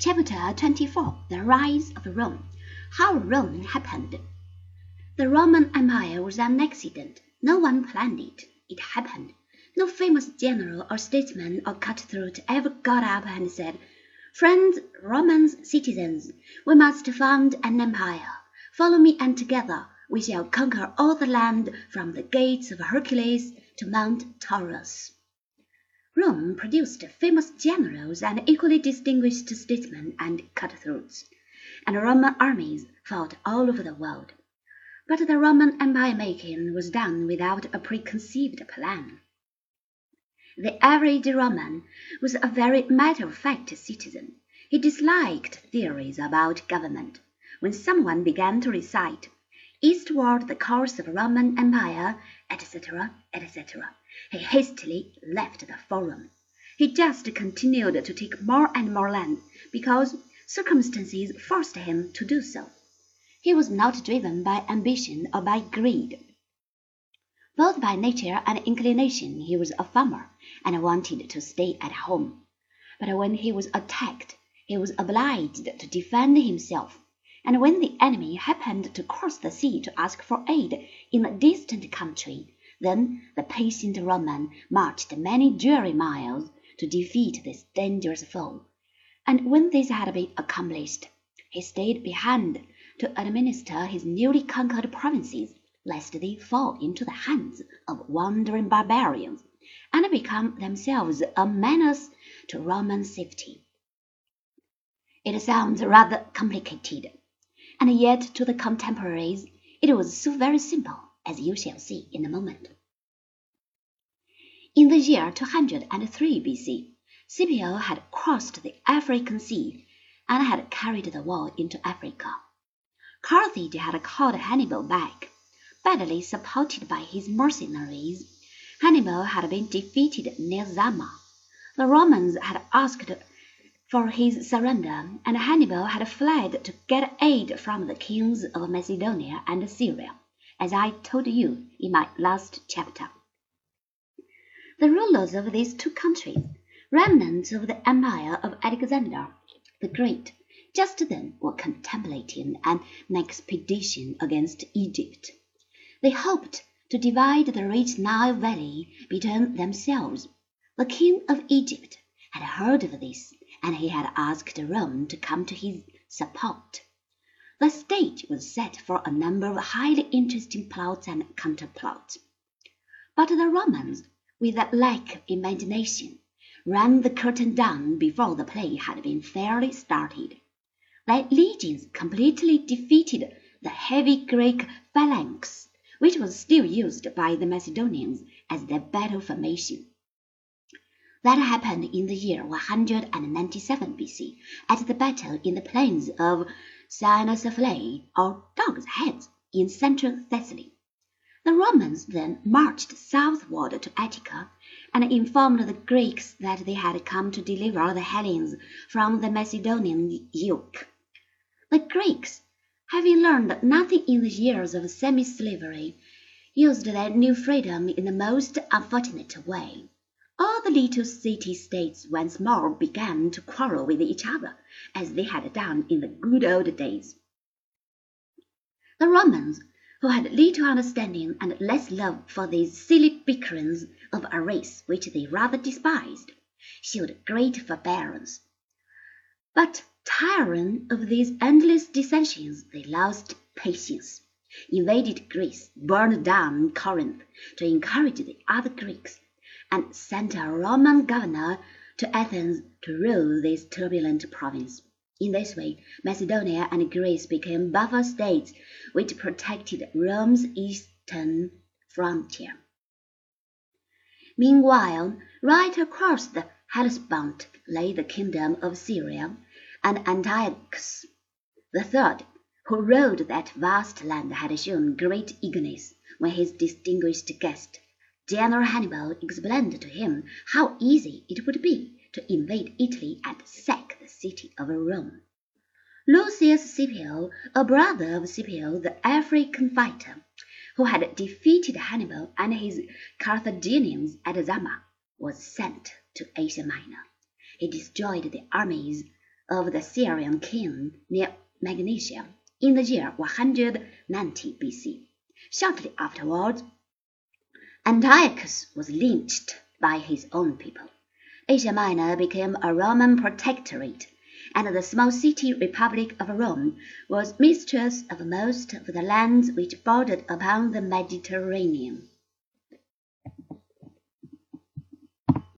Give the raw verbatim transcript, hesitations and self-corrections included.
Chapter twenty-four. The Rise of Rome. How Rome happened. The Roman Empire was an accident. No one planned it. It happened. No famous general or statesman or cutthroat ever got up and said, "Friends, Roman citizens, we must found an empire. Follow me, and together we shall conquer all the land from the gates of Hercules to Mount Taurus." Rome produced famous generals and equally distinguished statesmen and cutthroats, and Roman armies fought all over the world. But the Roman empire-making was done without a preconceived plan. The average Roman was a very matter-of-fact citizen. He disliked theories about government. When someone began to recite, "Eastward the course of Roman Empire, et cetera, et cetera," he hastily left the forum. He just continued to take more and more land because circumstances forced him to do so. He was not driven by ambition or by greed. Both by nature and inclination he was a farmer, and wanted to stay at home. But when he was attacked, he was obliged to defend himself. And when the enemy happened to cross the sea to ask for aid in a distant country, then the patient Roman marched many dreary miles to defeat this dangerous foe. And when this had been accomplished, he stayed behind to administer his newly conquered provinces, lest they fall into the hands of wandering barbarians and become themselves a menace to Roman safety. It sounds rather complicated, and yet to the contemporaries it was so very simple, as you shall see in a moment. In the year two hundred three B C, Scipio had crossed the African Sea and had carried the war into Africa. Carthage had called Hannibal back. Badly supported by his mercenaries, Hannibal had been defeated near Zama. The Romans had asked for his surrender, and Hannibal had fled to get aid from the kings of Macedonia and Syria, as I told you in my last chapter. The rulers of these two countries, remnants of the empire of Alexander the Great, just then were contemplating an expedition against Egypt. They hoped to divide the rich Nile Valley between themselves. The king of Egypt had heard of this, and he had asked Rome to come to his support. The stage was set for a number of highly interesting plots and counterplots. But the Romans, with a lack of imagination, ran the curtain down before the play had been fairly started. Their legions completely defeated the heavy Greek phalanx, which was still used by the Macedonians as their battle formation. That happened in the year one hundred ninety-seven B C, at the battle in the plains of Cynoscephalae, or Dogs' Heads, in central Thessaly. The Romans then marched southward to Attica and informed the Greeks that they had come to deliver the Hellenes from the Macedonian yoke. The Greeks, having learned nothing in the years of semi-slavery, used their new freedom in the most unfortunate way. All the little city-states once more began to quarrel with each other, as they had done in the good old days. The Romans, who had little understanding and less love for these silly bickerings of a race which they rather despised, showed great forbearance. But, tiring of these endless dissensions, they lost patience, invaded Greece, burned down Corinth to encourage the other Greeks, and sent a Roman governor to Athens to rule this turbulent province. In this way, Macedonia and Greece became buffer states which protected Rome's eastern frontier. Meanwhile, right across the Hellespont lay the kingdom of Syria and Antiochus the Third, who ruled that vast land, had shown great eagerness when his distinguished guest, General Hannibal, explained to him how easy it would be to invade Italy and sack the city of Rome. Lucius Scipio, a brother of Scipio the African fighter, who had defeated Hannibal and his Carthaginians at Zama, was sent to Asia Minor. He destroyed the armies of the Syrian king near Magnesia in the year one hundred ninety B C. Shortly afterwards, Antiochus was lynched by his own people. Asia Minor became a Roman protectorate, and the small city Republic of Rome was mistress of most of the lands which bordered upon the Mediterranean.